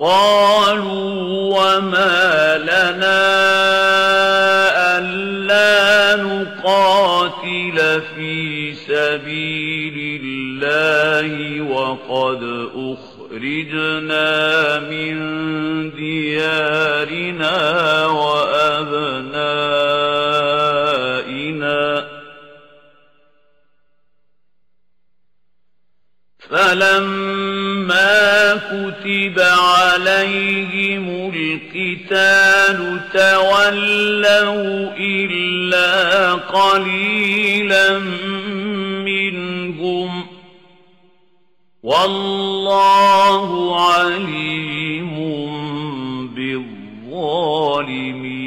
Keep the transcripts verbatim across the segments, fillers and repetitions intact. قالوا وما لنا ألا نقاتل في سبيل الله وقد أخرجنا من ديارنا وأبنائنا فلما كتب عليهم القتال تولوا إلا قليلا منهم والله عليم بالظالمين.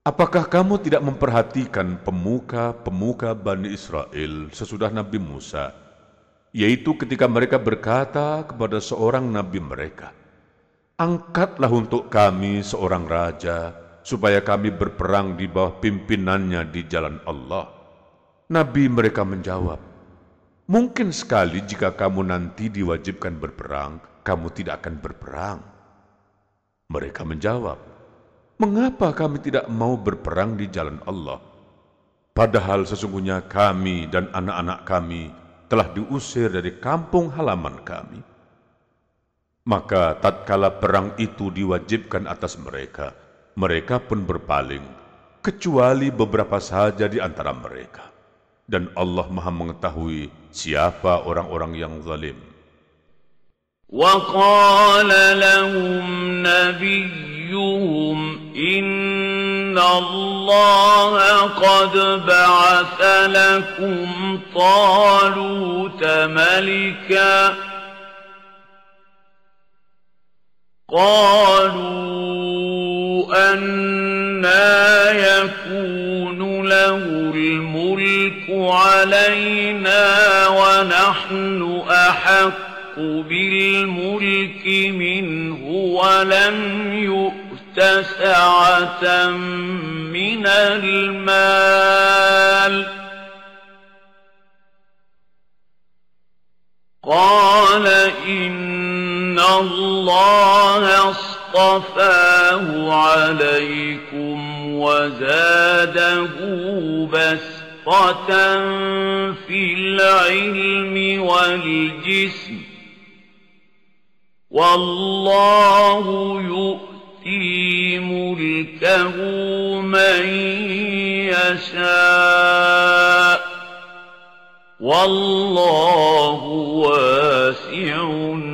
Apakah kamu tidak memperhatikan pemuka-pemuka Bani Israel sesudah Nabi Musa, yaitu ketika mereka berkata kepada seorang nabi mereka, "Angkatlah untuk kami seorang raja, supaya kami berperang di bawah pimpinannya di jalan Allah." Nabi mereka menjawab, "Mungkin sekali jika kamu nanti diwajibkan berperang, kamu tidak akan berperang." Mereka menjawab, "Mengapa kami tidak mau berperang di jalan Allah? Padahal sesungguhnya kami dan anak-anak kami telah diusir dari kampung halaman kami." Maka tatkala perang itu diwajibkan atas mereka, mereka pun berpaling, kecuali beberapa saja di antara mereka. Dan Allah Maha mengetahui siapa orang-orang yang zalim. Wa qala lahum nabiyyuhum inna Allaha qad ba'atha lakum Taluta malika. Qalu anna yakunu lahu الملك علينا ونحن أحق بالملك منه ولم يؤت سعة من المال قال إن الله اصطفاه عليكم وزاده بسطة في العلم والجسم والله يؤتي ملكه من يشاء والله واسع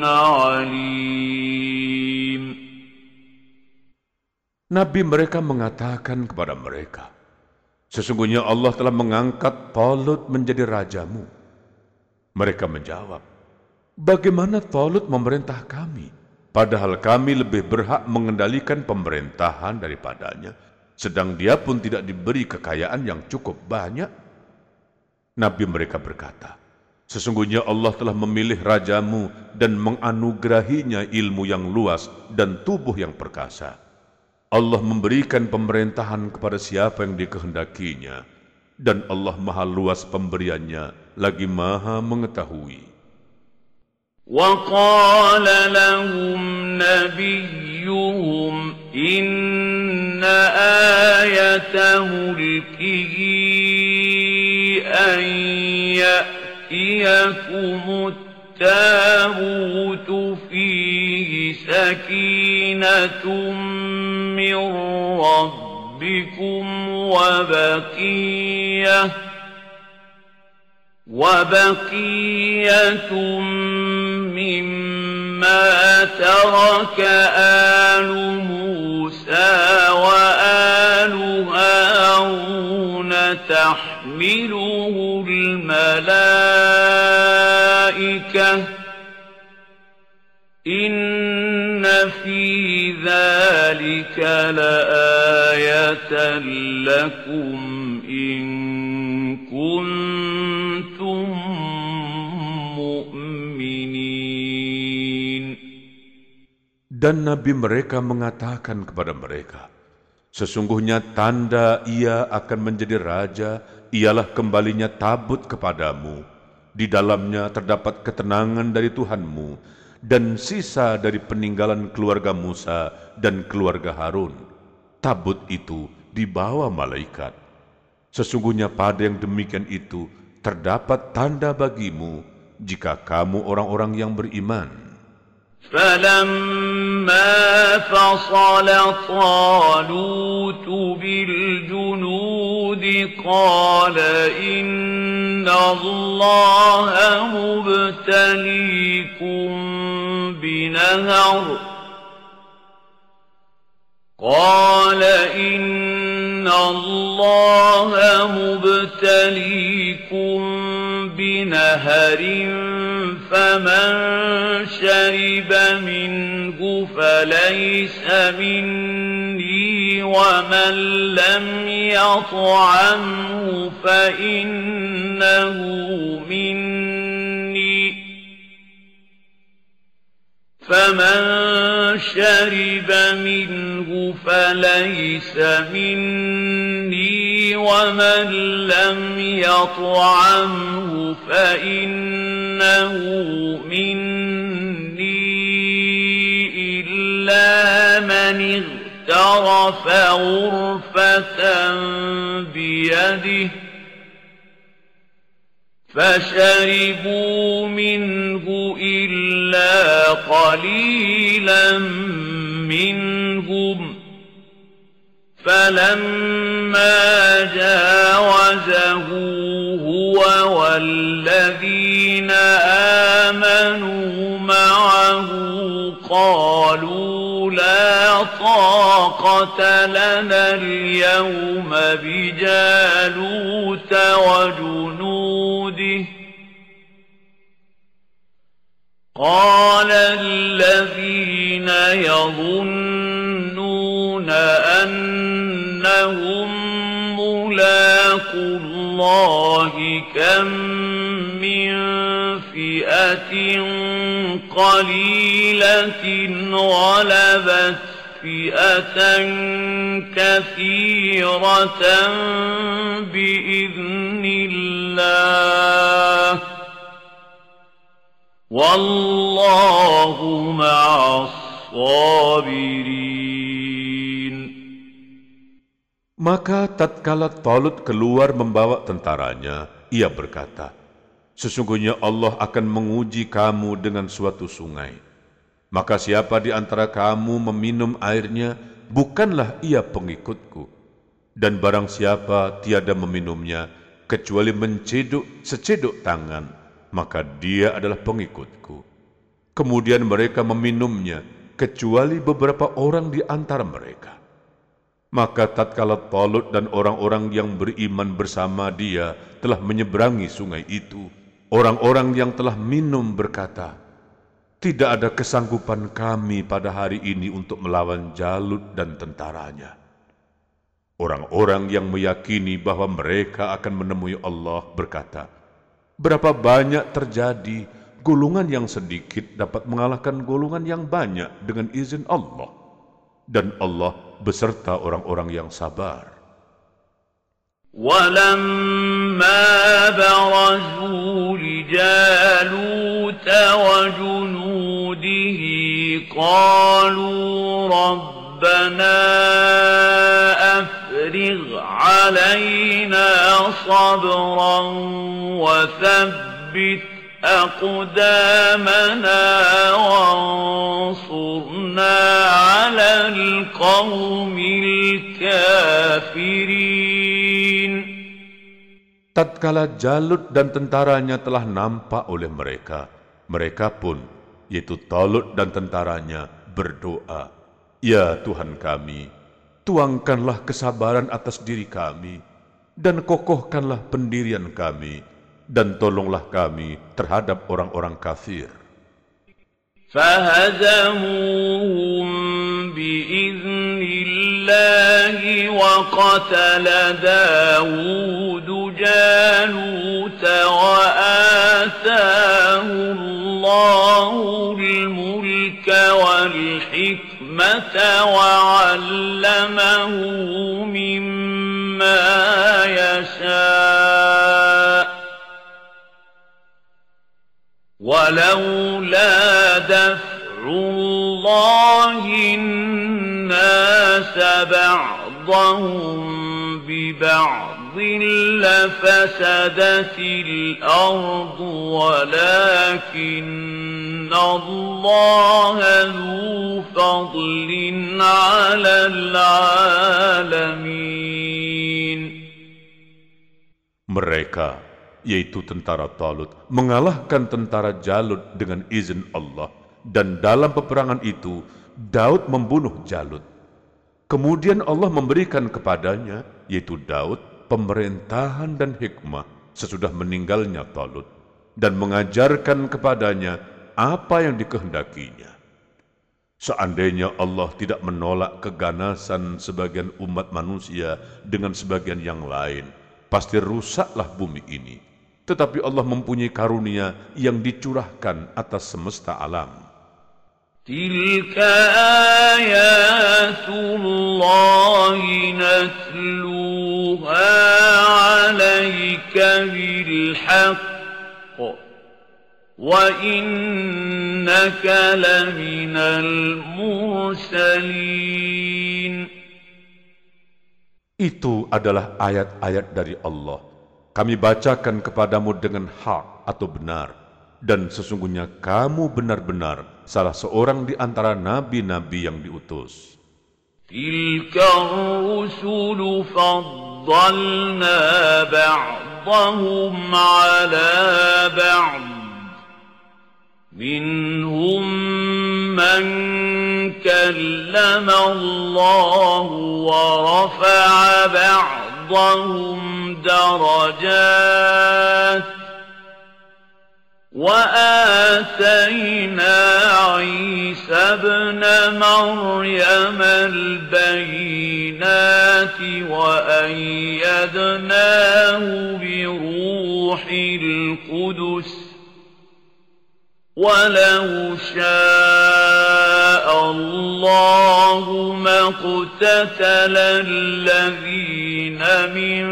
عليم. Nabi mereka mengatakan kepada mereka, "Sesungguhnya Allah telah mengangkat Talut menjadi rajamu." Mereka menjawab, "Bagaimana Talut memerintah kami? Padahal kami lebih berhak mengendalikan pemerintahan daripadanya, sedang dia pun tidak diberi kekayaan yang cukup banyak." Nabi mereka berkata, "Sesungguhnya Allah telah memilih rajamu dan menganugerahinya ilmu yang luas dan tubuh yang perkasa. Allah memberikan pemerintahan kepada siapa yang dikehendakinya, dan Allah maha luas pemberiannya, lagi maha mengetahui." Wa qala lahum nabiyyuhum inna ayata mulkihi an ya'tiyakumut التابوت فيه سكينة من ربكم وبقية وبقية مما ترك آل موسى وآل هارون تحمله الملائكة إن في ذلك لآية لكم إن كنتم مؤمنين. Dan Nabi mereka mengatakan kepada mereka, "Sesungguhnya tanda ia akan menjadi raja ialah kembalinya tabut kepadamu Di dalamnya terdapat ketenangan dari Tuhanmu dan sisa dari peninggalan keluarga Musa dan keluarga Harun. Tabut itu dibawa malaikat. Sesungguhnya pada yang demikian itu terdapat tanda bagimu jika kamu orang-orang yang beriman. فلما فصل طالوت بالجنود قال إن الله مبتليكم بنهر قال إن الله مبتليكم بنهر فمن شرب منه فليس مني ومن لم يطعمه فإنه مني فمن شرب منه فليس مني ومن لم يطعمه فإنه مني إلا من اغترف غرفة بيده فشربوا منه إلا قليلا منهم فلما جاوزه هو والذين آمنوا معه قالوا لا طاقة لنا اليوم بجالوت وجنوده قال الذين يظنون أنهم ملاقو الله كم من فئة قليلة غلبت فئة كثيرة بإذن الله والله مع الصابرين. Maka tatkala Talut keluar membawa tentaranya, ia berkata, sesungguhnya Allah akan menguji kamu dengan suatu sungai. Maka siapa di antara kamu meminum airnya, bukanlah ia pengikutku. Dan barang siapa tiada meminumnya, kecuali menceduk seceduk tangan, maka dia adalah pengikutku. Kemudian mereka meminumnya, kecuali beberapa orang di antara mereka. Maka tatkala Talut dan orang-orang yang beriman bersama dia telah menyeberangi sungai itu, orang-orang yang telah minum berkata, tidak ada kesanggupan kami pada hari ini untuk melawan Jalut dan tentaranya. Orang-orang yang meyakini bahwa mereka akan menemui Allah berkata, berapa banyak terjadi, golongan yang sedikit dapat mengalahkan golongan yang banyak dengan izin Allah. Dan Allah beserta orang-orang yang sabar. وَلَمَّا بَرَزُوا لِجَالُوتَ وَجُنُودِهِ قَالُوا رَبَّنَا أَفْرِغْ عَلَيْنَا صَبْرًا وَثَبِّتْ أَقْدَامَنَا وَانصُرْنَا عَلَى الْقَوْمِ الْكَافِرِينَ. Tatkala Jalut dan tentaranya telah nampak oleh mereka, mereka pun, yaitu Talut dan tentaranya, berdoa, ya Tuhan kami, tuangkanlah kesabaran atas diri kami, dan kokohkanlah pendirian kami, dan tolonglah kami terhadap orang-orang kafir. فَهَزَمُوهُمْ بِإِذْنِ اللَّهِ وَقَتَلَ دَاوُودُ جَالُوتَ وَآتَاهُ اللَّهُ الْمُلْكَ وَالْحِكْمَةَ وَعَلَّمَهُ مِمَّا يَشَاءُ ولولا دفع الله الناس بعضهم ببعض لفسدت الأرض ولكن الله ذو فضل على العالمين. Mereka, yaitu tentara Talut, mengalahkan tentara Jalut dengan izin Allah, dan dalam peperangan itu Daud membunuh Jalut. Kemudian Allah memberikan kepadanya, yaitu Daud, pemerintahan dan hikmah sesudah meninggalnya Talut, dan mengajarkan kepadanya apa yang dikehendakinya. Seandainya Allah tidak menolak keganasan sebagian umat manusia dengan sebagian yang lain, pasti rusaklah bumi ini. Tetapi Allah mempunyai karunia yang dicurahkan atas semesta alam. تلك آيات الله نتلوها عليك بالحق وإنك لمن المرسلين. Itu adalah ayat-ayat dari Allah. Kami bacakan kepadamu dengan hak atau benar. Dan sesungguhnya kamu benar-benar salah seorang di antara nabi-nabi yang diutus. Tilka rusulu faddalna ba'dahum ala ba'd. Minhum man kallama Allah wa rafa'a ba'dahum darajat. وآتينا عيسى ابن مريم البينات وأيدناه بروح القدس ولو شاء الله ما اقتتل الذين من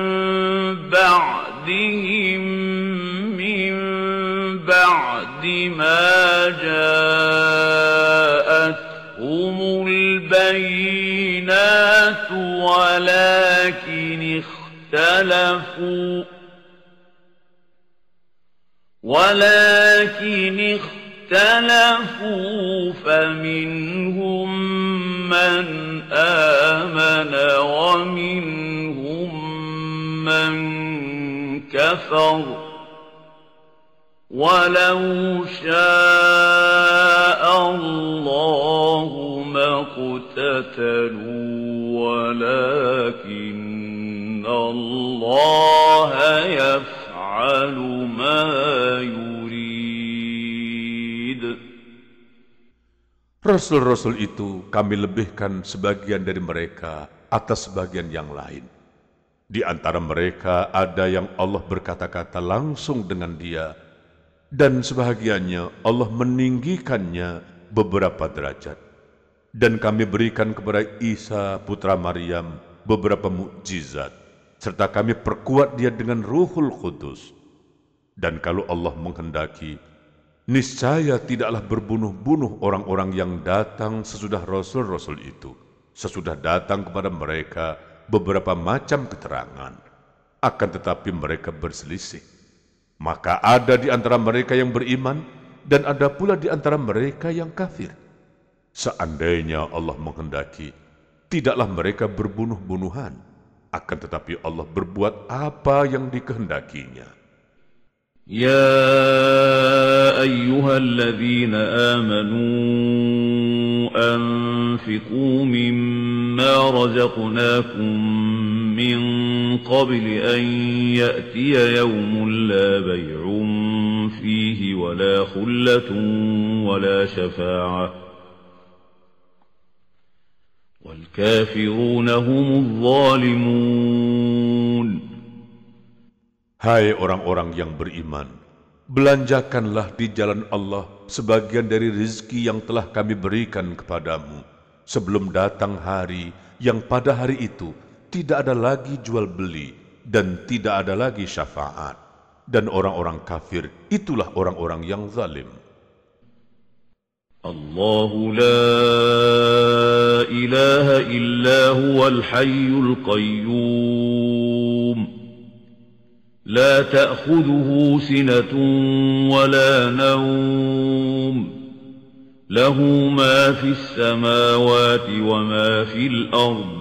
بعدهم بعد ما جاءتهم البينات ولكن اختلفوا ولكن اختلفوا فمنهم من آمن ومنهم من كفر ولو شاء الله ما اقتتلوا ولكن الله يفعل ما يريد. Rasul-rasul itu kami lebihkan sebagian dari mereka atas sebagian yang lain. Di antara mereka ada yang Allah berkata-kata langsung dengan dia, dan sebahagiannya Allah meninggikannya beberapa derajat. Dan kami berikan kepada Isa putra Maryam beberapa mukjizat, serta kami perkuat dia dengan Ruhul Kudus. Dan kalau Allah menghendaki, niscaya tidaklah berbunuh-bunuh orang-orang yang datang sesudah Rasul-Rasul itu, sesudah datang kepada mereka beberapa macam keterangan. Akan tetapi mereka berselisih. Maka ada di antara mereka yang beriman, dan ada pula di antara mereka yang kafir. Seandainya Allah menghendaki, tidaklah mereka berbunuh-bunuhan. Akan tetapi Allah berbuat apa yang dikehendakinya. Ya ayyuhalladzina amanu anfiqu mimma razaqnakum من قبل أن يأتي يوم لا بيع فيه ولا خلة ولا شفاعة والكافرون هم الظالمون. Hai orang-orang yang beriman, belanjakanlah di jalan Allah sebagian dari rezeki yang telah kami berikan kepadamu sebelum datang hari yang pada hari itu tidak ada lagi jual beli dan tidak ada lagi syafaat. dan orang-orang kafir itulah orang-orang yang zalim. Allahu la ilaha illa huwal hayyul qayyum la ta'khudhuhu sinatun wa la nawm lahu ma fis samawati wa ma fil ardh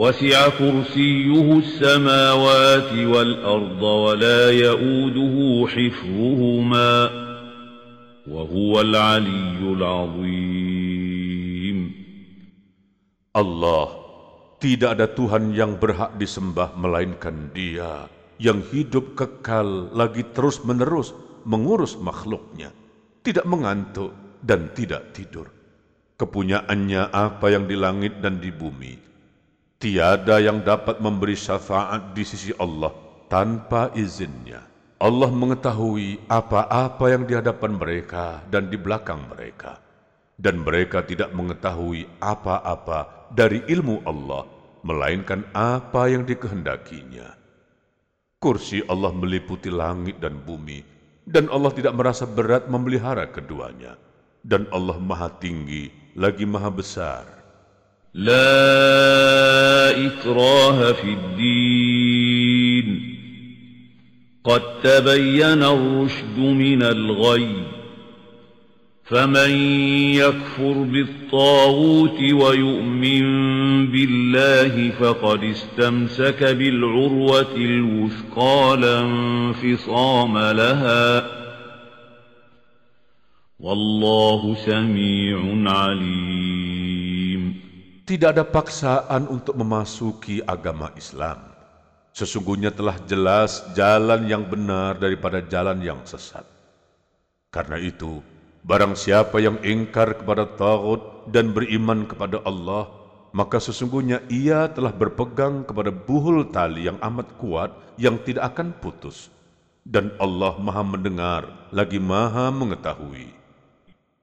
وسع كرسيه السماوات والأرض ولا يؤوده حفظهما وهو العلي العظيم. Allah, tidak ada Tuhan yang berhak disembah melainkan Dia yang hidup kekal lagi terus-menerus mengurus makhluknya, tidak mengantuk dan tidak tidur. Kepunyaannya apa yang di langit dan di bumi. Tiada yang dapat memberi syafaat di sisi Allah tanpa izinnya. Allah mengetahui apa-apa yang di hadapan mereka dan di belakang mereka. Dan mereka tidak mengetahui apa-apa dari ilmu Allah, melainkan apa yang dikehendakinya. Kursi Allah meliputi langit dan bumi, dan Allah tidak merasa berat memelihara keduanya. Dan Allah maha tinggi lagi maha besar. لا إكراه في الدين قد تبين الرشد من الغي فمن يكفر بالطاغوت ويؤمن بالله فقد استمسك بالعروة الوثقى لا انفصام لها والله سميع عليم. Tidak ada paksaan untuk memasuki agama Islam. Sesungguhnya telah jelas jalan yang benar daripada jalan yang sesat. Karena itu, barang siapa yang ingkar kepada taghut dan beriman kepada Allah, maka sesungguhnya ia telah berpegang kepada buhul tali yang amat kuat yang tidak akan putus. Dan Allah maha mendengar lagi maha mengetahui.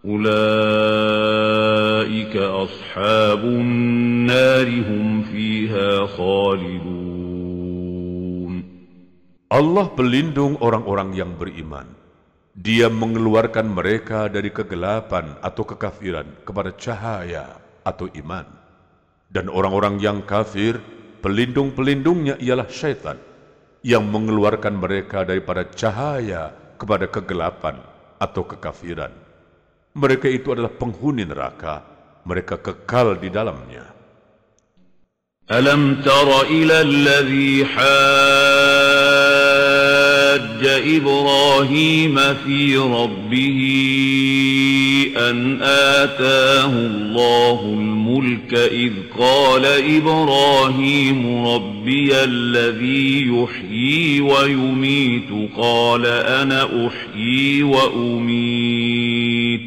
Ulaika ashabun nari hum fiha khalidun. Allah pelindung orang-orang yang beriman. Dia mengeluarkan mereka dari kegelapan atau kekafiran kepada cahaya atau iman. Dan orang-orang yang kafir, pelindung-pelindungnya ialah syaitan yang mengeluarkan mereka daripada cahaya kepada kegelapan atau kekafiran. Mereka itu adalah penghuni neraka, mereka kekal di dalamnya. Alam tara ila alladhi hajja Ibrahim fi rabbih an ataahu Allahul mulka idh qala Ibrahim rabbiyal ladzi yuhyi wa yumitu qala ana uhyi wa umit.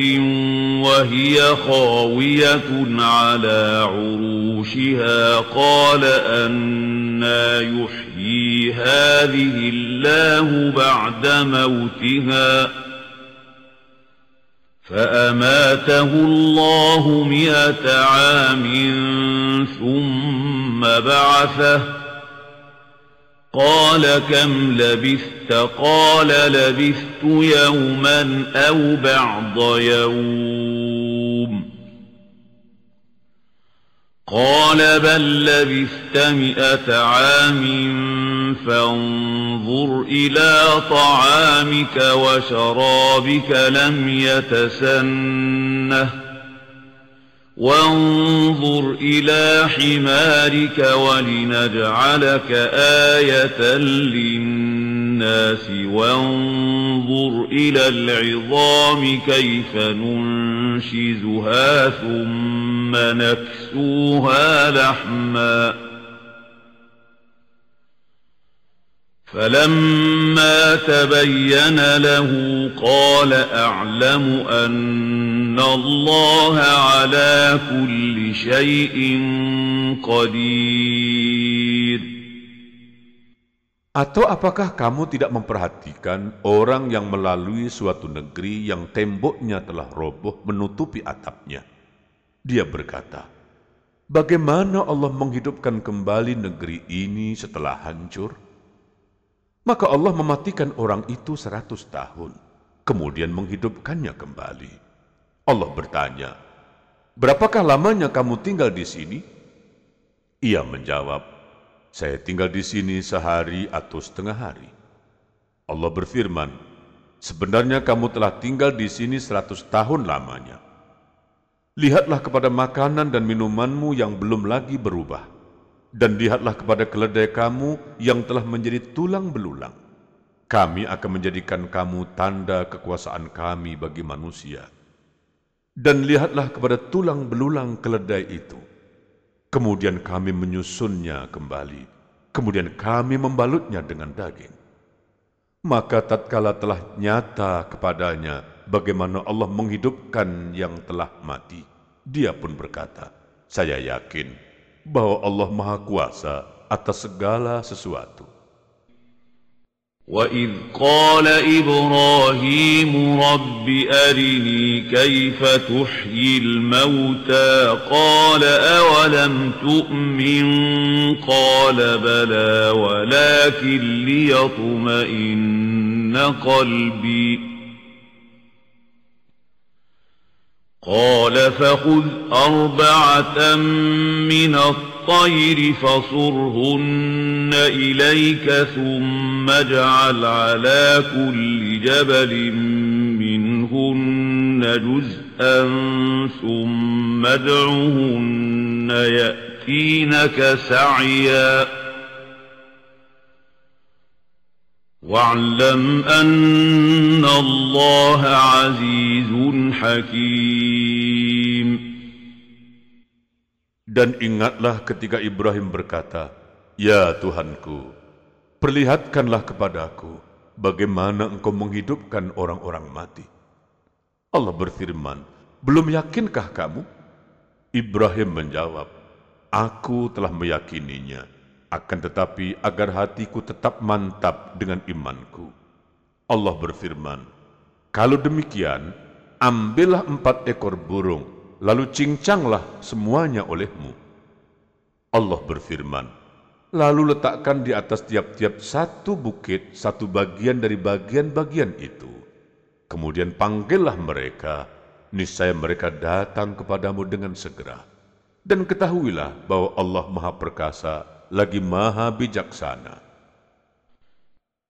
وهي خاوية على عروشها قال أنا يحيي هذه الله بعد موتها فأماته الله مئة عام ثم بعثه قال كم لبثت قال لبثت يوما أو بعض يوم قال بل لبثت مئة عام فانظر إلى طعامك وشرابك لم يتسنه وانظر إلى حمارك ولنجعلك آية للناس وانظر إلى العظام كيف ننشزها ثم نكسوها لحما فلما تبين له قال أعلم أن الله على كل شيء قدير. Atau apakah kamu tidak memperhatikan orang yang melalui suatu negeri yang temboknya telah roboh menutupi atapnya? Dia berkata, bagaimana Allah menghidupkan kembali negeri ini setelah hancur? Maka Allah mematikan orang itu seratus tahun, kemudian menghidupkannya kembali. Allah bertanya, berapakah lamanya kamu tinggal di sini? Ia menjawab, saya tinggal di sini sehari atau setengah hari. Allah berfirman, sebenarnya kamu telah tinggal di sini seratus tahun lamanya. Lihatlah kepada makanan dan minumanmu yang belum lagi berubah. Dan lihatlah kepada keledai kamu yang telah menjadi tulang belulang. Kami akan menjadikan kamu tanda kekuasaan kami bagi manusia. Dan lihatlah kepada tulang belulang keledai itu. Kemudian kami menyusunnya kembali. Kemudian kami membalutnya dengan daging. Maka tatkala telah nyata kepadanya bagaimana Allah menghidupkan yang telah mati, dia pun berkata, saya yakin bahwa Allah Maha Kuasa atas segala sesuatu. وَإِذْ قَالَ إِبْرَاهِيمُ رَبِّ أَرِنِي كَيْفَ تُحْيِي الْمَوْتَى قَالَ أَوَلَمْ تُؤْمِنْ قَالَ بَلَى وَلَكِنْ لِيَطْمَئِنَّ قَلْبِي قال فخذ أربعة من الطير فصرهن إليك ثم اجعل على كل جبل منهن جزءا ثم ادعهن يأتينك سعيا واعلم أن الله عزيز حكيم. Dan ingatlah ketika Ibrahim berkata, ya Tuhanku, perlihatkanlah kepadaku bagaimana engkau menghidupkan orang-orang mati. Allah berfirman, belum yakinkah kamu? Ibrahim menjawab, aku telah meyakininya. Akan tetapi agar hatiku tetap mantap dengan imanku. Allah berfirman, kalau demikian, ambillah empat ekor burung, lalu cincanglah semuanya olehmu. Allah berfirman, lalu letakkan di atas tiap-tiap satu bukit, satu bagian dari bagian-bagian itu. Kemudian panggillah mereka, niscaya mereka datang kepadamu dengan segera. Dan ketahuilah bahwa Allah Maha Perkasa, lagi maha bijaksana.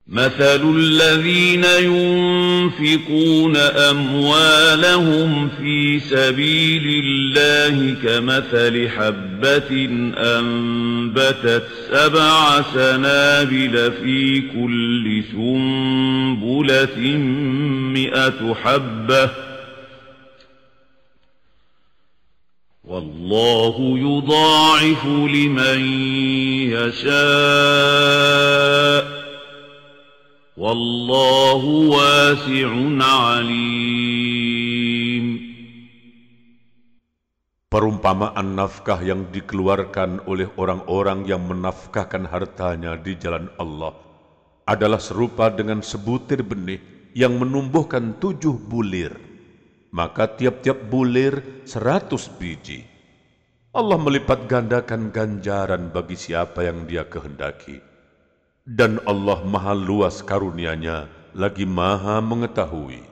مثل الذين ينفقون أموالهم في سبيل الله كمثل حبة أنبتت سبع سنابل في كل سنبلة مئة حبة والله يضاعف لمن يشاء والله واسع alim. Perumpamaan nafkah yang dikeluarkan oleh orang-orang yang menafkahkan hartanya di jalan Allah adalah serupa dengan sebutir benih yang menumbuhkan tujuh bulir. Maka tiap-tiap bulir seratus biji. Allah melipat gandakan ganjaran bagi siapa yang Dia kehendaki. Dan Allah maha luas karunia-Nya, lagi maha mengetahui.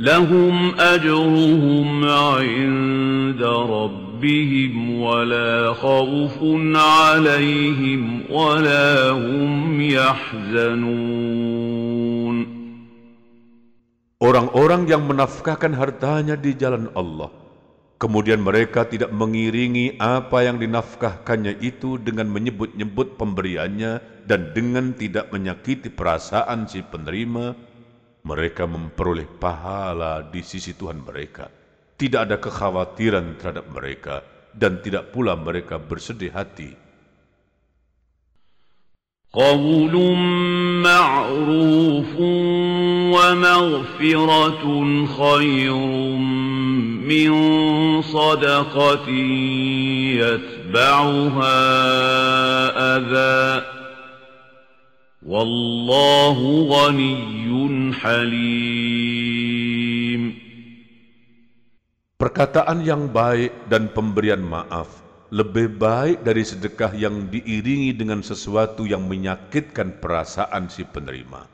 لهم أجرهم عند ربهم ولا خوف عليهم ولا هم يحزنون. Orang-orang yang menafkahkan hartanya di jalan Allah, kemudian mereka tidak mengiringi apa yang dinafkahkannya itu dengan menyebut-nyebut pemberiannya dan dengan tidak menyakiti perasaan si penerima, mereka memperoleh pahala di sisi Tuhan mereka. Tidak ada kekhawatiran terhadap mereka dan tidak pula mereka bersedih hati. Qaulun ma'rufun wa maghfiratun khairun min sadaqatin yatba'uha adza. Wallahu ghaniyyun halim. Perkataan yang baik dan pemberian maaf lebih baik dari sedekah yang diiringi dengan sesuatu yang menyakitkan perasaan si penerima.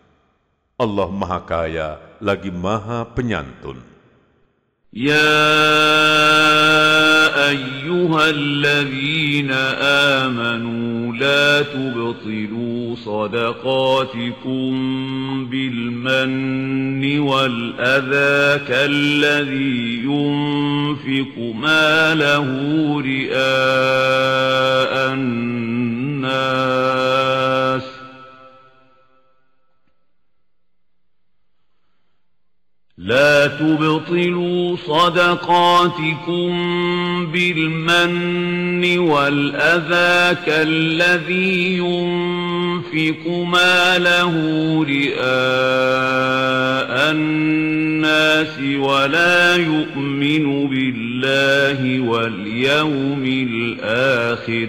Allah Maha Kaya lagi Maha Penyantun. Ya ayyuhalladzina amanu la tubtilu صدقاتكم بالمن والأذى كالذي ينفق ماله رئاء الناس لا تبطلوا صدقاتكم بالمن والأذى كالذي ينفق ماله رئاء الناس ولا يؤمن بالله واليوم الآخر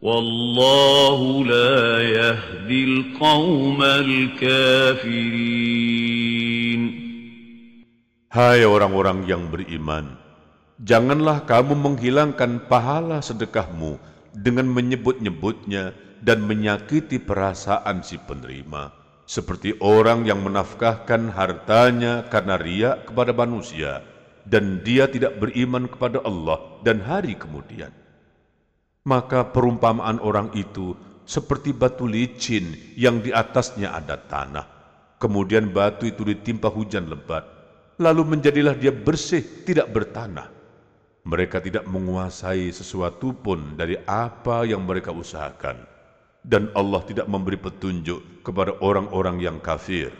Wallahu la yahdil qawmal kafirin. Hai orang-orang yang beriman, janganlah kamu menghilangkan pahala sedekahmu dengan menyebut-nyebutnya dan menyakiti perasaan si penerima, seperti orang yang menafkahkan hartanya karena riya kepada manusia dan dia tidak beriman kepada Allah dan hari kemudian. Maka perumpamaan orang itu seperti batu licin yang di atasnya ada tanah. Kemudian batu itu ditimpa hujan lebat, lalu menjadilah dia bersih, tidak bertanah. Mereka tidak menguasai sesuatu pun dari apa yang mereka usahakan. Dan Allah tidak memberi petunjuk kepada orang-orang yang kafir.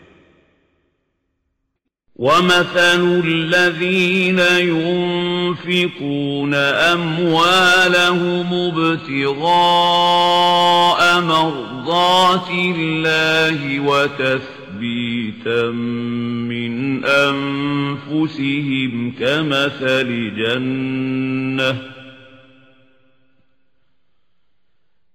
وَمَثَلُ الَّذِينَ يُنْفِقُونَ أَمْوَالَهُمُ ابْتِغَاءَ مَرْضَاتِ اللَّهِ وَتَثْبِيتًا مِنْ أَنْفُسِهِمْ كَمَثَلِ جَنَّةٍ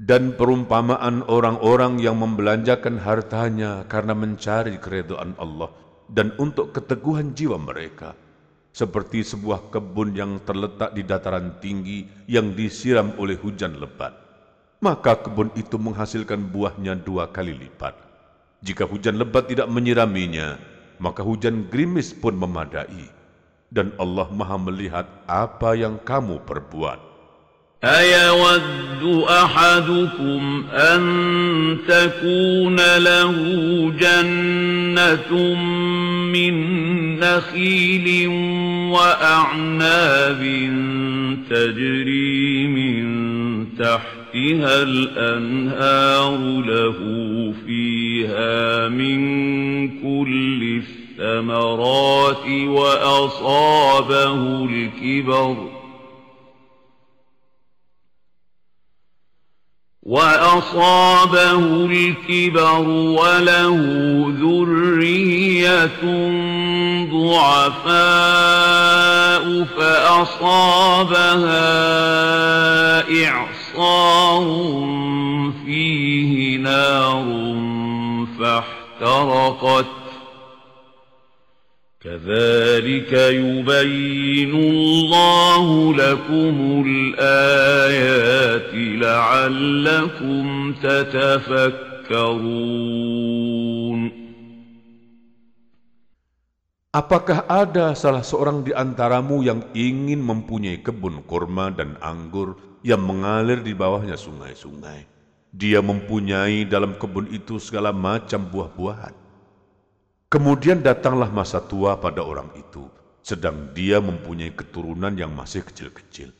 Dan perumpamaan orang-orang yang membelanjakan hartanya karena mencari keridhaan Allah dan untuk keteguhan jiwa mereka, seperti sebuah kebun yang terletak di dataran tinggi yang disiram oleh hujan lebat. Maka kebun itu menghasilkan buahnya dua kali lipat. Jika hujan lebat tidak menyiraminya, maka hujan gerimis pun memadai. Dan Allah Maha melihat apa yang kamu perbuat. أَيَوَدُّ أَحَدُكُمْ أَنْ تَكُونَ لَهُ جَنَّةٌ مِّنْ نَخِيلٍ وَأَعْنَابٍ تَجْرِي مِنْ تَحْتِهَا الْأَنْهَارُ لَهُ فِيهَا مِنْ كُلِّ الثَّمَرَاتِ وَأَصَابَهُ الْكِبَرُ وأصابه الكبر وله ذرية ضعفاء فأصابها إعصار فيه نار فاحترقت كذلك يبين الله لكم الآيات لعلكم تتفكرون. Apakah ada salah seorang di antaramu yang ingin mempunyai kebun kurma dan anggur yang mengalir di bawahnya sungai-sungai? Dia mempunyai dalam kebun itu segala macam buah-buahan. Kemudian datanglah masa tua pada orang itu, sedang dia mempunyai keturunan yang masih kecil-kecil.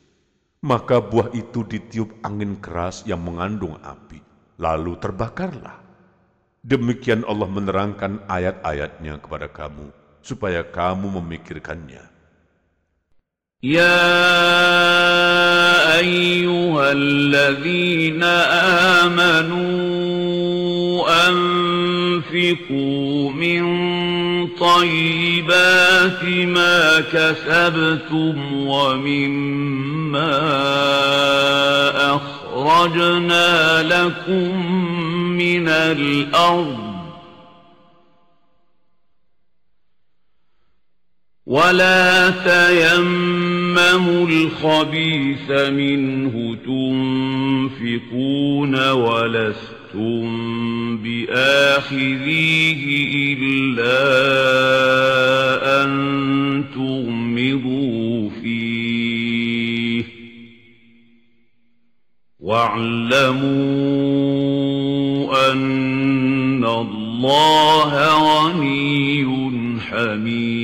Maka buah itu ditiup angin keras yang mengandung api, lalu terbakarlah. Demikian Allah menerangkan ayat-ayatnya kepada kamu, supaya kamu memikirkannya. Ya ayyuhalladzina amanu am أنفقوا من طيبات ما كسبتم ومما أخرجنا لكم من الأرض ولا تيمموا الخبيث منه تنفقون ولستم بآخذيه إلا أن تغمضوا فيه واعلموا أن الله غني حميد.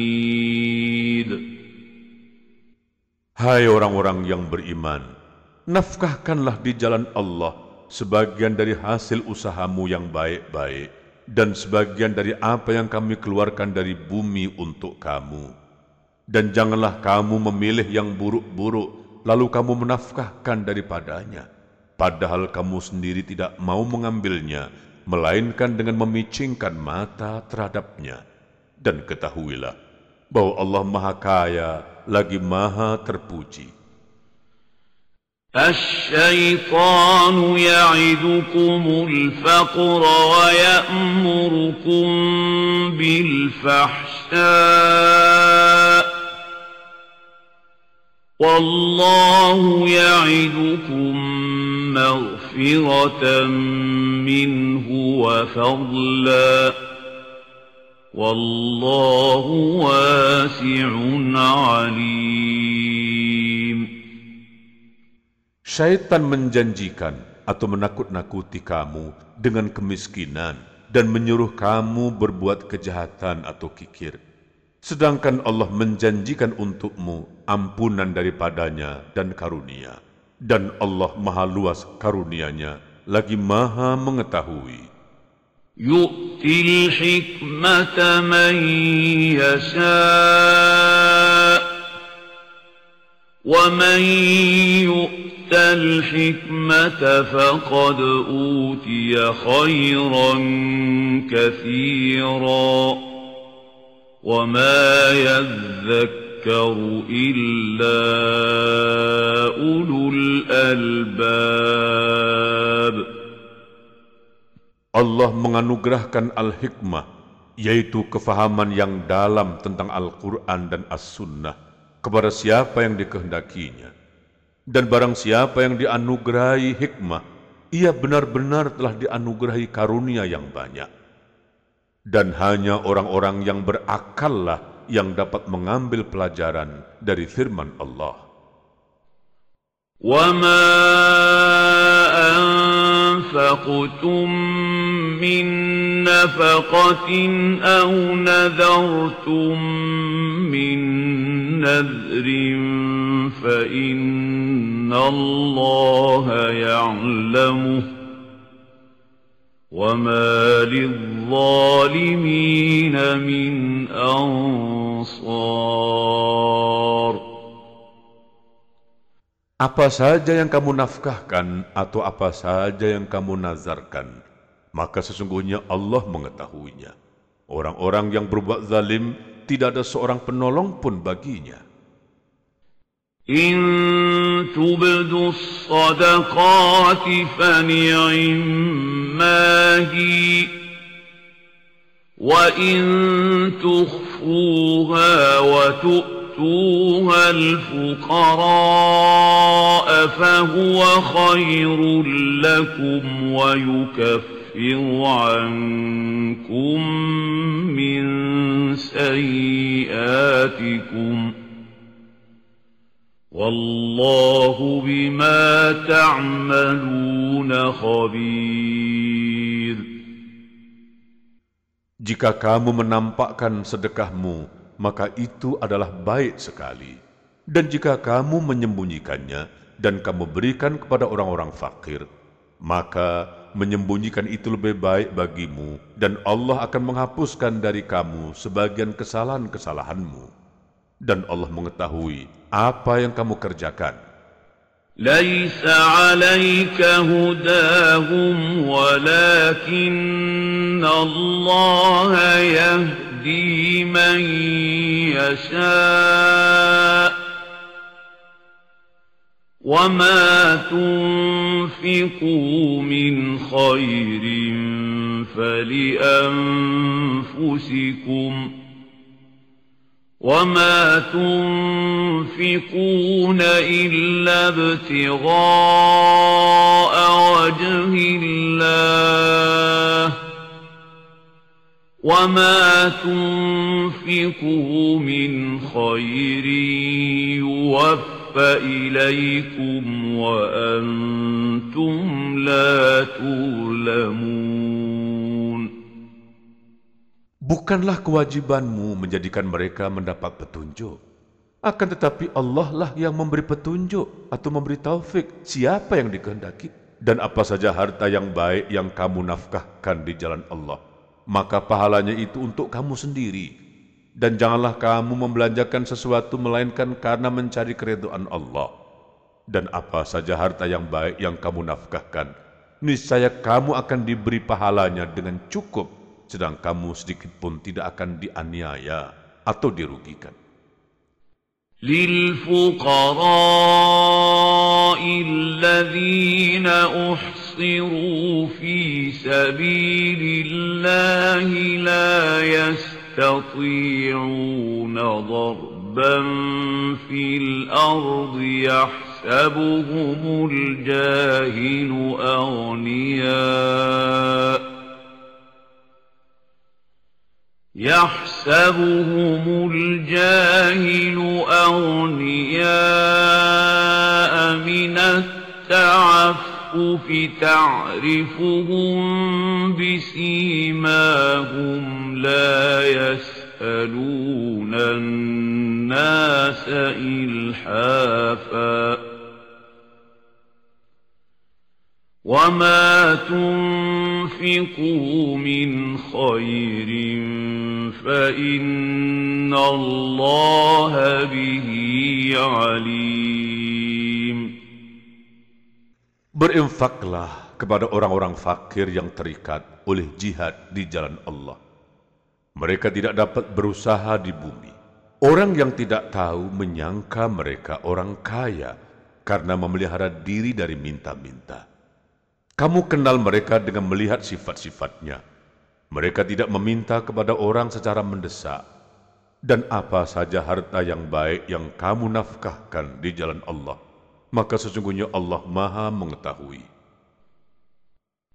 Hai orang-orang yang beriman, nafkahkanlah di jalan Allah sebagian dari hasil usahamu yang baik-baik dan sebagian dari apa yang kami keluarkan dari bumi untuk kamu. Dan janganlah kamu memilih yang buruk-buruk lalu kamu menafkahkan daripadanya, padahal kamu sendiri tidak mau mengambilnya, melainkan dengan memicingkan mata terhadapnya. Dan ketahuilah bahwa Allah Maha Kaya lagi Maha Terpuji. الشيطان يعدكم الفقر ويأمركم بالفحشاء والله يعدكم مغفرة منه وفضلا والله واسع عليم. Syaitan menjanjikan atau menakut-nakuti kamu dengan kemiskinan dan menyuruh kamu berbuat kejahatan atau kikir. Sedangkan Allah menjanjikan untukmu ampunan daripadanya dan karunia. Dan Allah maha luas karunia-Nya lagi maha mengetahui. Yu'til hikmata man yasha' wa man yu'tal hikmata faqad utiya khairan katsira wa ma yadhakkaru illa ulul albab. Allah menganugerahkan al-hikmah, yaitu kefahaman yang dalam tentang Al-Quran dan As-Sunnah kepada siapa yang dikehendakinya. Dan barang siapa yang dianugerahi hikmah, ia benar-benar telah dianugerahi karunia yang banyak. Dan hanya orang-orang yang berakallah yang dapat mengambil pelajaran dari firman Allah. وَمَا أَنفَقْتُمْ من نفقة أو نذرتم من نذر فإن الله يعلمه وما للظالمين من أنصار. Apa saja yang kamu nafkahkan atau apa saja yang kamu nazarkan, maka sesungguhnya Allah mengetahuinya. Orang-orang yang berbuat zalim, tidak ada seorang penolong pun baginya. In tubdu sadaqati fani'immahi, wa in tukhfuha wa tu'tuha al-fuqara'a fahuwa khairul lakum wa yukafir عنكم من سيئاتكم والله بما تعملون خبير. Jika kamu menampakkan sedekahmu, maka itu adalah baik sekali. Dan jika kamu menyembunyikannya dan kamu berikan kepada orang-orang fakir, maka menyembunyikan itu lebih baik bagimu, dan Allah akan menghapuskan dari kamu sebagian kesalahan-kesalahanmu. Dan Allah mengetahui apa yang kamu kerjakan. Laisa 'alaika hudahum walakinna Allah yahdi man yasha'. وَمَا تُنْفِقُوا مِنْ خَيْرٍ فَلِأَنْفُسِكُمْ وَمَا تُنْفِقُونَ إِلَّا ابْتِغَاءَ وَجْهِ اللَّهِ وَمَا تُنْفِقُوا مِنْ خَيْرٍ يُوَفَّ فَإِلَيْكُمْ وَأَنْتُمْ لَا تُظْلَمُونَ. Bukanlah kewajibanmu menjadikan mereka mendapat petunjuk. Akan tetapi Allah lah yang memberi petunjuk atau memberi taufik siapa yang dikehendaki. Dan apa saja harta yang baik yang kamu nafkahkan di jalan Allah, maka pahalanya itu untuk kamu sendiri. Dan janganlah kamu membelanjakan sesuatu melainkan karena mencari keridhaan Allah. Dan apa saja harta yang baik yang kamu nafkahkan, niscaya kamu akan diberi pahalanya dengan cukup, sedang kamu sedikit pun tidak akan dianiaya atau dirugikan. Lil fuqara'il ladzina uhsiru fi sabilillahi la yas يستطيعون ضربا في الأرض يحسبهم الجاهل أغنياء يحسبهم الجاهل أغنياء من التعفف تعرفهم بسيماهم لا يسألون الناس إلحافا وما تنفقوا من خير فإن الله به عليم. Berinfaklah kepada orang-orang fakir yang terikat oleh jihad di jalan Allah. Mereka tidak dapat berusaha di bumi. Orang yang tidak tahu menyangka mereka orang kaya karena memelihara diri dari minta-minta. Kamu kenal mereka dengan melihat sifat-sifatnya. Mereka tidak meminta kepada orang secara mendesak. Dan apa saja harta yang baik yang kamu nafkahkan di jalan Allah, maka sesungguhnya Allah Maha Mengetahui.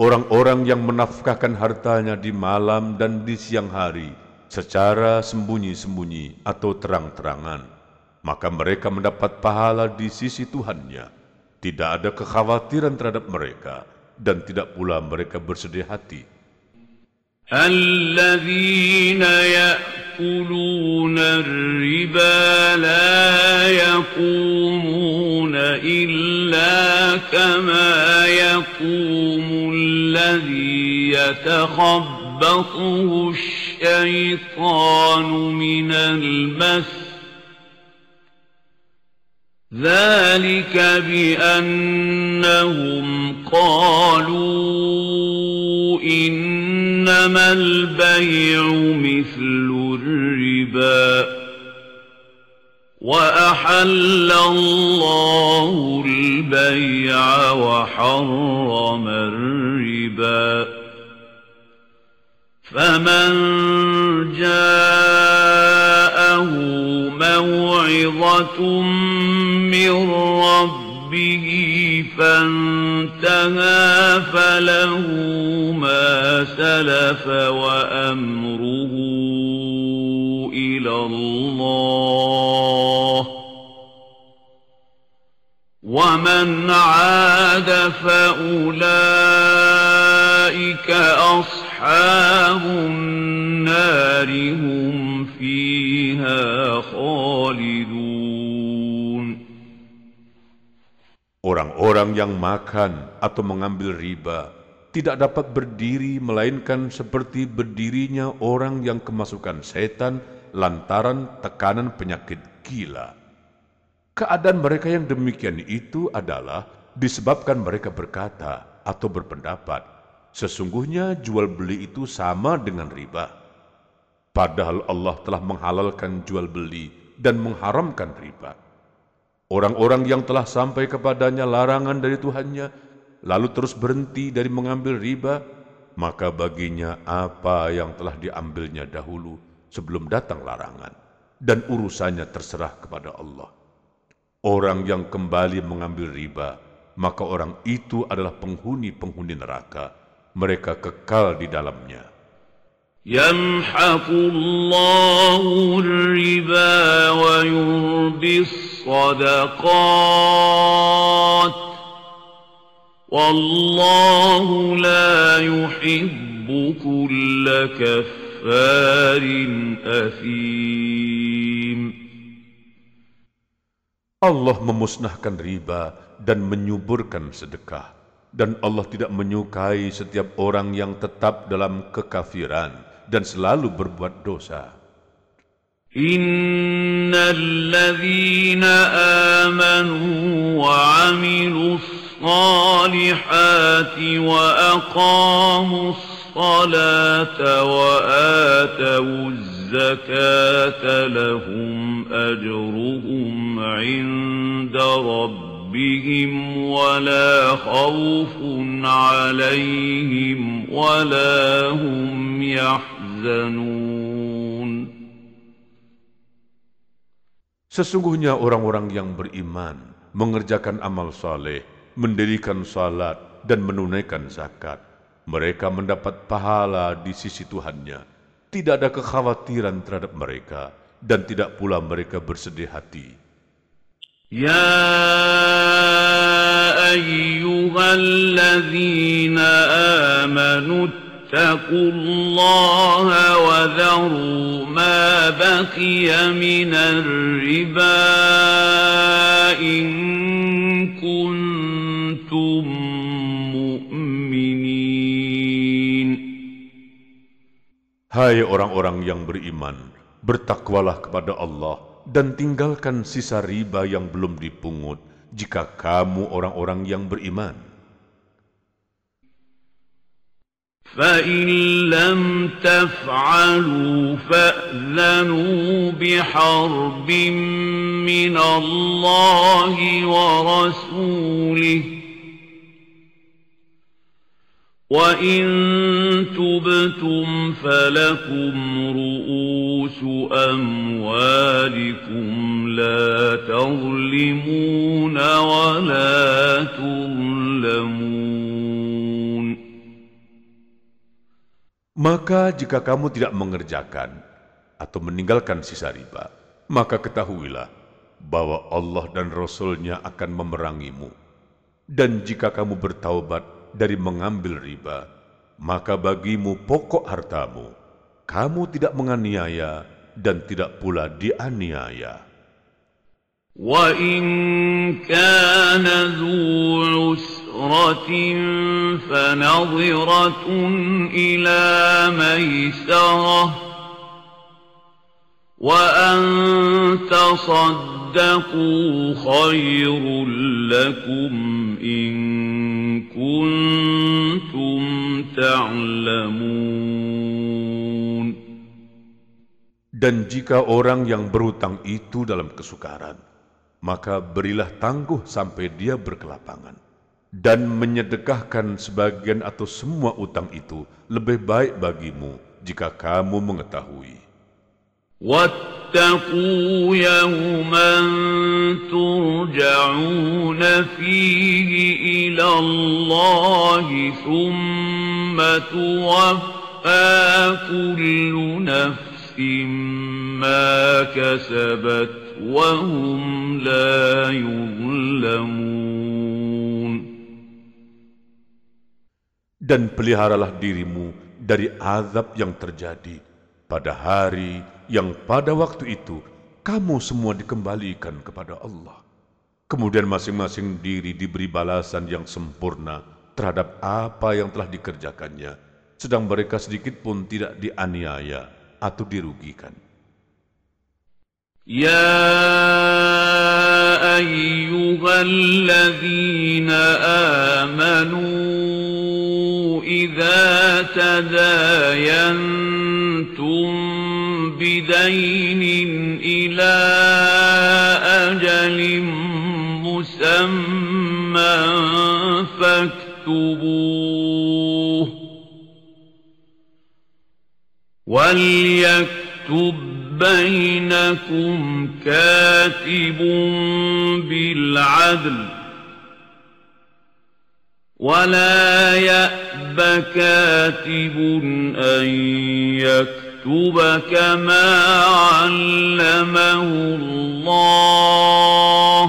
Orang-orang yang menafkahkan hartanya di malam dan di siang hari secara sembunyi-sembunyi atau terang-terangan, maka mereka mendapat pahala di sisi Tuhannya. Tidak ada kekhawatiran terhadap mereka dan tidak pula mereka bersedih hati. Alladzina ya'kuluna ar-riba la yaqumuna illa kama yaqumu alladzi yatakhabbathu asy-syaitanu minal mas. ذلك بأنهم قالوا إنما البيع مثل الربا وأحل الله البيع وحرم الربا فمن جاءه موعظة من ربه فانتهى فله ما سلف وأمره إلى الله ومن عاد فأولئك أصحاب النار هم فيها خالدون. Orang-orang yang makan atau mengambil riba tidak dapat berdiri melainkan seperti berdirinya orang yang kemasukan setan lantaran tekanan penyakit gila. Keadaan mereka yang demikian itu adalah disebabkan mereka berkata atau berpendapat, sesungguhnya jual beli itu sama dengan riba. Padahal Allah telah menghalalkan jual beli dan mengharamkan riba. Orang-orang yang telah sampai kepadanya larangan dari Tuhannya, lalu terus berhenti dari mengambil riba, maka baginya apa yang telah diambilnya dahulu sebelum datang larangan, dan urusannya terserah kepada Allah. Orang yang kembali mengambil riba, maka orang itu adalah penghuni-penghuni neraka, mereka kekal di dalamnya. Yamhaqullahu ar-riba wa yurdis صدقات والله لا يحب كل كفار أثيم. Allah memusnahkan riba dan menyuburkan sedekah, dan Allah tidak menyukai setiap orang yang tetap dalam kekafiran dan selalu berbuat dosa. إن الذين آمنوا وعملوا الصالحات وأقاموا الصلاة وآتوا الزكاة لهم أجرهم عند ربهم ولا خوف عليهم ولا هم يحزنون. Sesungguhnya orang-orang yang beriman mengerjakan amal saleh, mendirikan salat dan menunaikan zakat. Mereka mendapat pahala di sisi Tuhannya. Tidak ada kekhawatiran terhadap mereka dan tidak pula mereka bersedih hati. Ya ayyuhalladzina amanu taqullaha wa dharu ma baqiya minar riba in kuntum Hai orang-orang yang beriman, bertakwalah kepada Allah dan tinggalkan sisa riba yang belum dipungut jika kamu orang-orang yang beriman. فَإِنْ لَمْ تَفْعَلُوا فَأْذَنُوا بِحَرْبٍ مِّنَ اللَّهِ وَرَسُولِهِ وَإِن تُبْتُمْ فَلَكُمْ رُؤُوسُ أَمْوَالِكُمْ لَا تَظْلِمُونَ وَلَا تُظْلَمُونَ. Maka jika kamu tidak mengerjakan atau meninggalkan sisa riba, maka ketahuilah bahwa Allah dan Rasul-Nya akan memerangimu. Dan jika kamu bertaubat dari mengambil riba, maka bagimu pokok hartamu, kamu tidak menganiaya dan tidak pula dianiaya. Wa in kana dzu 'usratin fa nadhiratun ila maisarah wa an tasaddaqu khairul lakum in kuntum ta'lamun. Dan jika orang yang berhutang itu dalam kesukaran, maka berilah tangguh sampai dia berkelapangan, dan menyedekahkan sebagian atau semua utang itu lebih baik bagimu jika kamu mengetahui. وَاتَّقُوا يَوْمًا تُرْجَعُونَ فِيهِ إِلَى اللَّهِ ثُمَّ تُوَفَّى كُلُّ نَفْسٍ مَا كَسَبَتْ وَهُمْ لَا يُظْلَمُونَ. Dan peliharalah dirimu dari azab yang terjadi pada hari yang pada waktu itu kamu semua dikembalikan kepada Allah. Kemudian masing-masing diri diberi balasan yang sempurna terhadap apa yang telah dikerjakannya, sedang mereka sedikit pun tidak dianiaya atau dirugikan. Ya ayyuhalladzina amanu إذا تداينتم بدين إلى أجل مسمى فاكتبوه وليكتب بينكم كاتب بالعدل ولا يأب كاتب أن يكتب كما علمه الله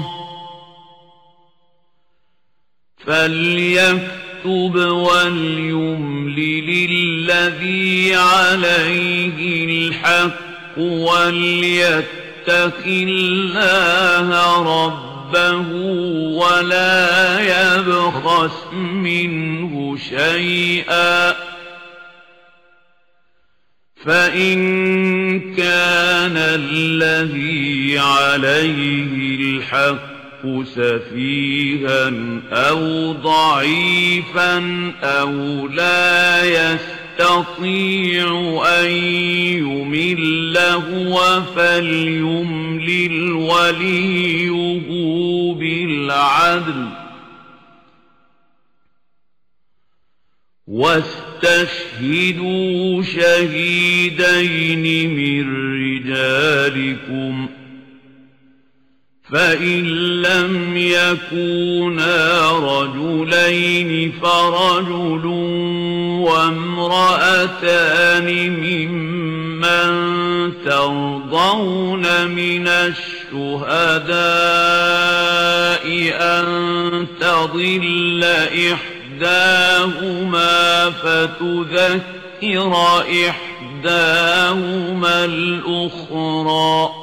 فليكتب وليملل الذي عليه الحق وليتق الله ربه ولا يبخس منه شيئا فإن كان الذي عليه الحق سفيها أو ضعيفا أو لا يستطيع يستطيع أن يمل هو فليملل وليه بالعدل واستشهدوا شهيدين من رجالكم فإن لم يكونا رجلين فرجل وامرأتان ممن ترضون من الشهداء أن تضل إحداهما فتذكر إحداهما الأخرى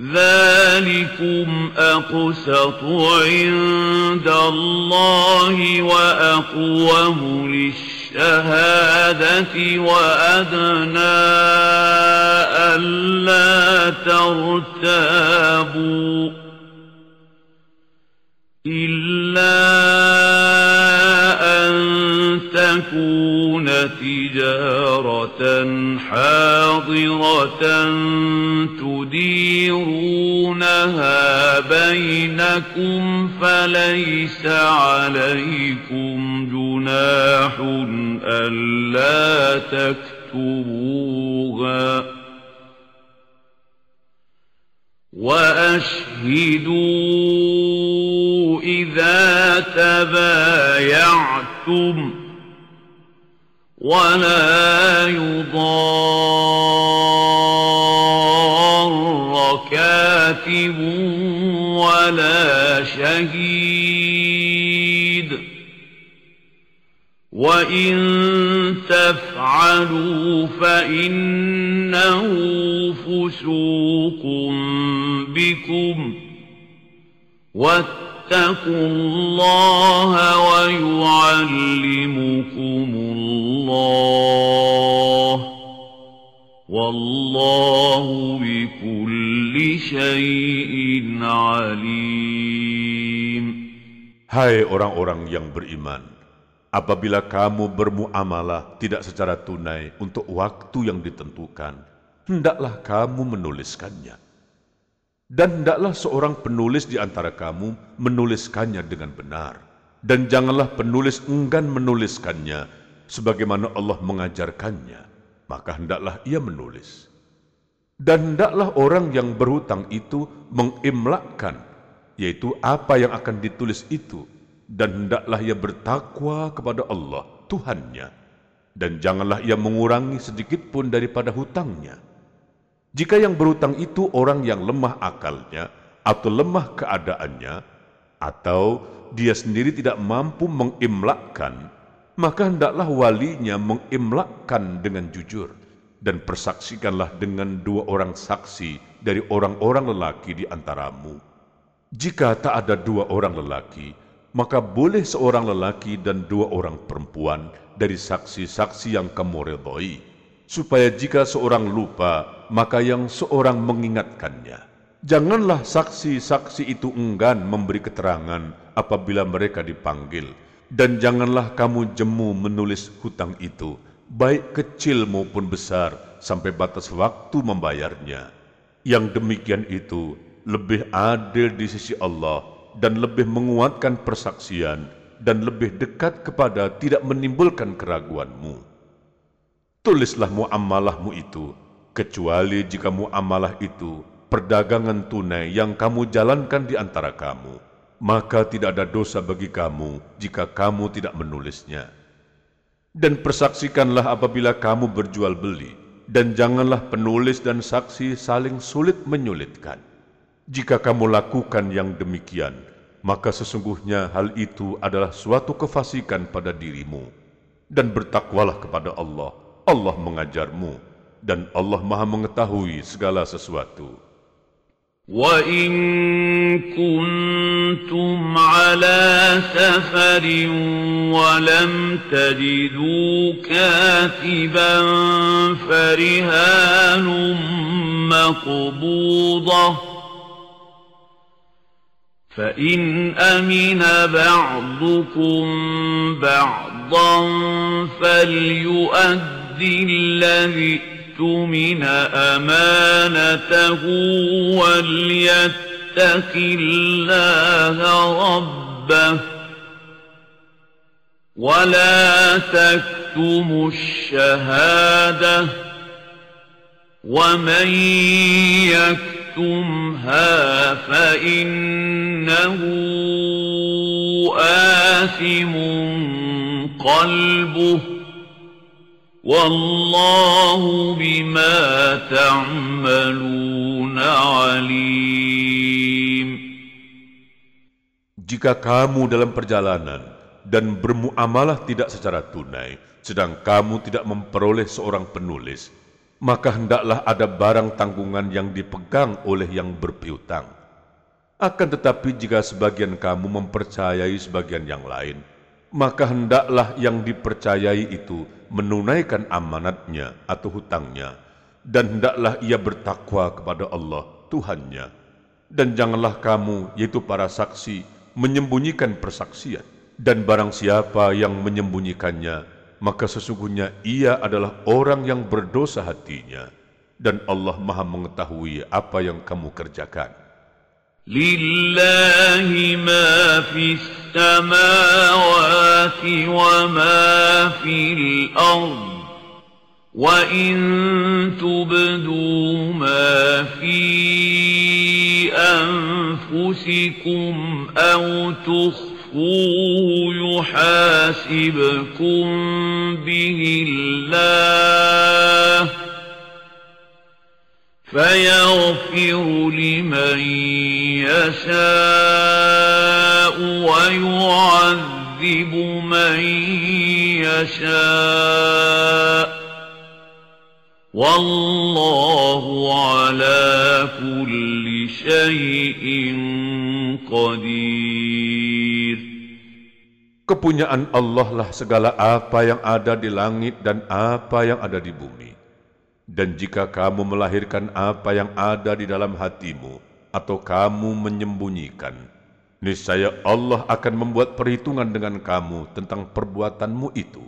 ذلكم أقسط عند الله وأقوم للشهادة وأدنى ألا ترتابوا إلا أن تكون تجارة حاضرة تديرونها بينكم فليس عليكم جناح ألا تكتبوها وأشهدوا إذا تبايعتم ولا يضار كاتب ولا شهيد وإن تفعلوا فإنه فسوق بكم واتقوا الله ويعلمكم الله والله بكل شيء عليم. Hai orang-orang yang beriman, apabila kamu bermuamalah tidak secara tunai untuk waktu yang ditentukan, hendaklah kamu menuliskannya. Dan hendaklah seorang penulis di antara kamu menuliskannya dengan benar. Dan janganlah penulis enggan menuliskannya, sebagaimana Allah mengajarkannya, maka hendaklah ia menulis. Dan hendaklah orang yang berhutang itu mengimlakkan, yaitu apa yang akan ditulis itu. Dan hendaklah ia bertakwa kepada Allah, Tuhannya. Dan janganlah ia mengurangi sedikit pun daripada hutangnya. Jika yang berhutang itu orang yang lemah akalnya atau lemah keadaannya, atau dia sendiri tidak mampu mengimlakkan, maka hendaklah walinya mengimlakkan dengan jujur, dan persaksikanlah dengan dua orang saksi dari orang-orang lelaki di antaramu. Jika tak ada dua orang lelaki, maka boleh seorang lelaki dan dua orang perempuan dari saksi-saksi yang kamu redhoi, supaya jika seorang lupa, maka yang seorang mengingatkannya. Janganlah saksi-saksi itu enggan memberi keterangan apabila mereka dipanggil, dan janganlah kamu jemu menulis hutang itu, baik kecil maupun besar, sampai batas waktu membayarnya. Yang demikian itu lebih adil di sisi Allah, dan lebih menguatkan persaksian, dan lebih dekat kepada tidak menimbulkan keraguanmu. Tulislah muamalahmu itu, kecuali jika muamalah itu perdagangan tunai yang kamu jalankan di antara kamu, maka tidak ada dosa bagi kamu jika kamu tidak menulisnya. Dan persaksikanlah apabila kamu berjual beli, dan janganlah penulis dan saksi saling sulit menyulitkan. Jika kamu lakukan yang demikian, maka sesungguhnya hal itu adalah suatu kefasikan pada dirimu. Dan bertakwalah kepada Allah, Allah mengajarmu, dan Allah Maha mengetahui segala sesuatu. Wa in kuntum ala safarin wa lam tajidu katiban farihanum maqbudah. فإن أمن بعضكم بعضا فليؤدي الذي اؤتمن أمانته وليتق الله ربه ولا تكتموا الشهادة ومن يكتمها تمها فإنه آثم قلبه والله بما تعملون عليم. Jika kamu dalam perjalanan dan bermuamalah tidak secara tunai, sedang kamu tidak memperoleh seorang penulis, maka hendaklah ada barang tanggungan yang dipegang oleh yang berpiutang. Akan tetapi jika sebagian kamu mempercayai sebagian yang lain, maka hendaklah yang dipercayai itu menunaikan amanatnya atau hutangnya, dan hendaklah ia bertakwa kepada Allah, Tuhannya. Dan janganlah kamu, yaitu para saksi, menyembunyikan persaksian. Dan barang siapa yang menyembunyikannya, maka sesungguhnya ia adalah orang yang berdosa hatinya, dan Allah Maha mengetahui apa yang kamu kerjakan. Lillahi ma fis samawati wa ma fil ard, wa in tubdu ma fi anfusikum aw tukhfuhu يحاسبكم به الله فيغفر لمن يشاء ويعذب من يشاء والله على كل شيء qadir. Kepunyaan Allah lah segala apa yang ada di langit dan apa yang ada di bumi. Dan jika kamu melahirkan apa yang ada di dalam hatimu atau kamu menyembunyikan, niscaya Allah akan membuat perhitungan dengan kamu tentang perbuatanmu itu.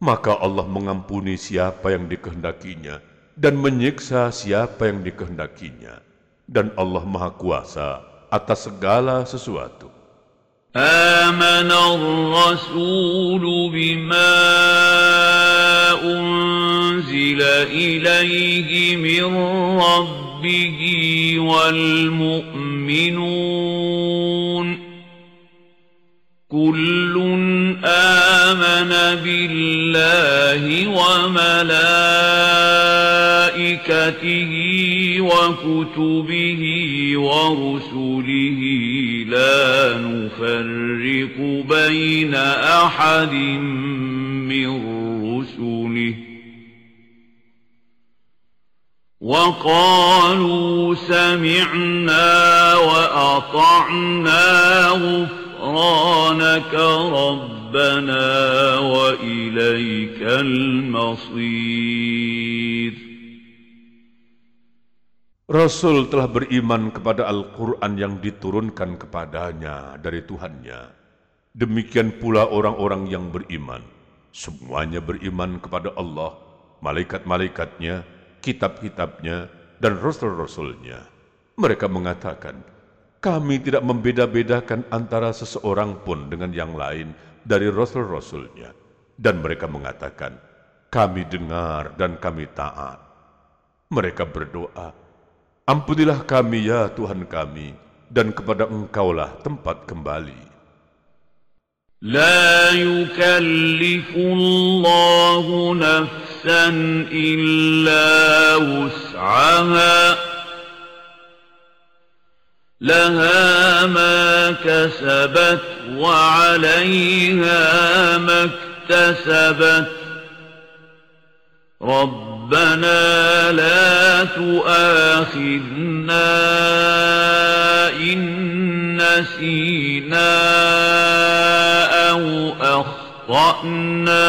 Maka Allah mengampuni siapa yang dikehendakinya dan menyiksa siapa yang dikehendakinya. Dan Allah Maha Kuasa atas segala sesuatu. Amana ar-rasulu bima unzila ilaihi min rabbihi wal mu'minun kullun amana billahi wa malaikatihi وكتبه ورسله لا نفرق بين أحد من رسله وقالوا سمعنا وأطعنا غفرانك ربنا وإليك المصير. Rasul telah beriman kepada Al-Quran yang diturunkan kepadanya dari Tuhannya. Demikian pula orang-orang yang beriman. Semuanya beriman kepada Allah, malaikat-malaikatnya, kitab-kitabnya, dan rasul-rasulnya. Mereka mengatakan, kami tidak membeda-bedakan antara seseorang pun dengan yang lain dari rasul-rasulnya. Dan mereka mengatakan, kami dengar dan kami taat. Mereka berdoa, ampunilah kami ya Tuhan kami, dan kepada Engkaulah tempat kembali. La yukallifullahu nafsan illa wus'aha, laha ma kasabat wa 'alayha ma iktasabat. ربنا لا تؤاخذنا إن نسينا أو أخطأنا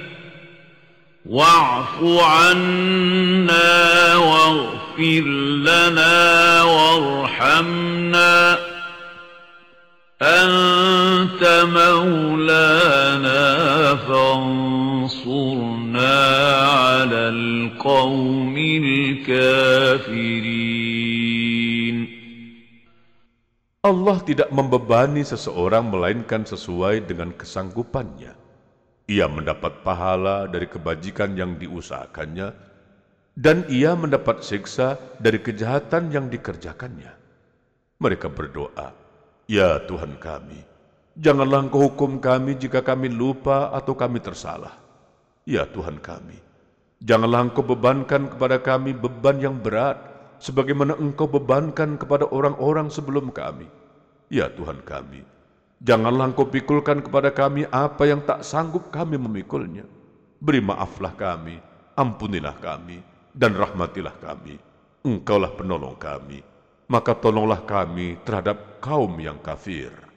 واعف عنا واغفر لنا وارحمنا أنت مولانا فانصرنا على القوم الكافرين. Allah tidak membebani seseorang melainkan sesuai dengan kesanggupannya. Ia mendapat pahala dari kebajikan yang diusahakannya, dan ia mendapat siksa dari kejahatan yang dikerjakannya. Mereka berdoa, "Ya Tuhan kami, janganlah Engkau hukum kami jika kami lupa atau kami tersalah. Ya Tuhan kami, janganlah Engkau bebankan kepada kami beban yang berat, sebagaimana Engkau bebankan kepada orang-orang sebelum kami. Ya Tuhan kami, janganlah Engkau pikulkan kepada kami apa yang tak sanggup kami memikulnya. Beri maaflah kami, ampunilah kami, dan rahmatilah kami. Engkaulah penolong kami, maka tolonglah kami terhadap kaum yang kafir."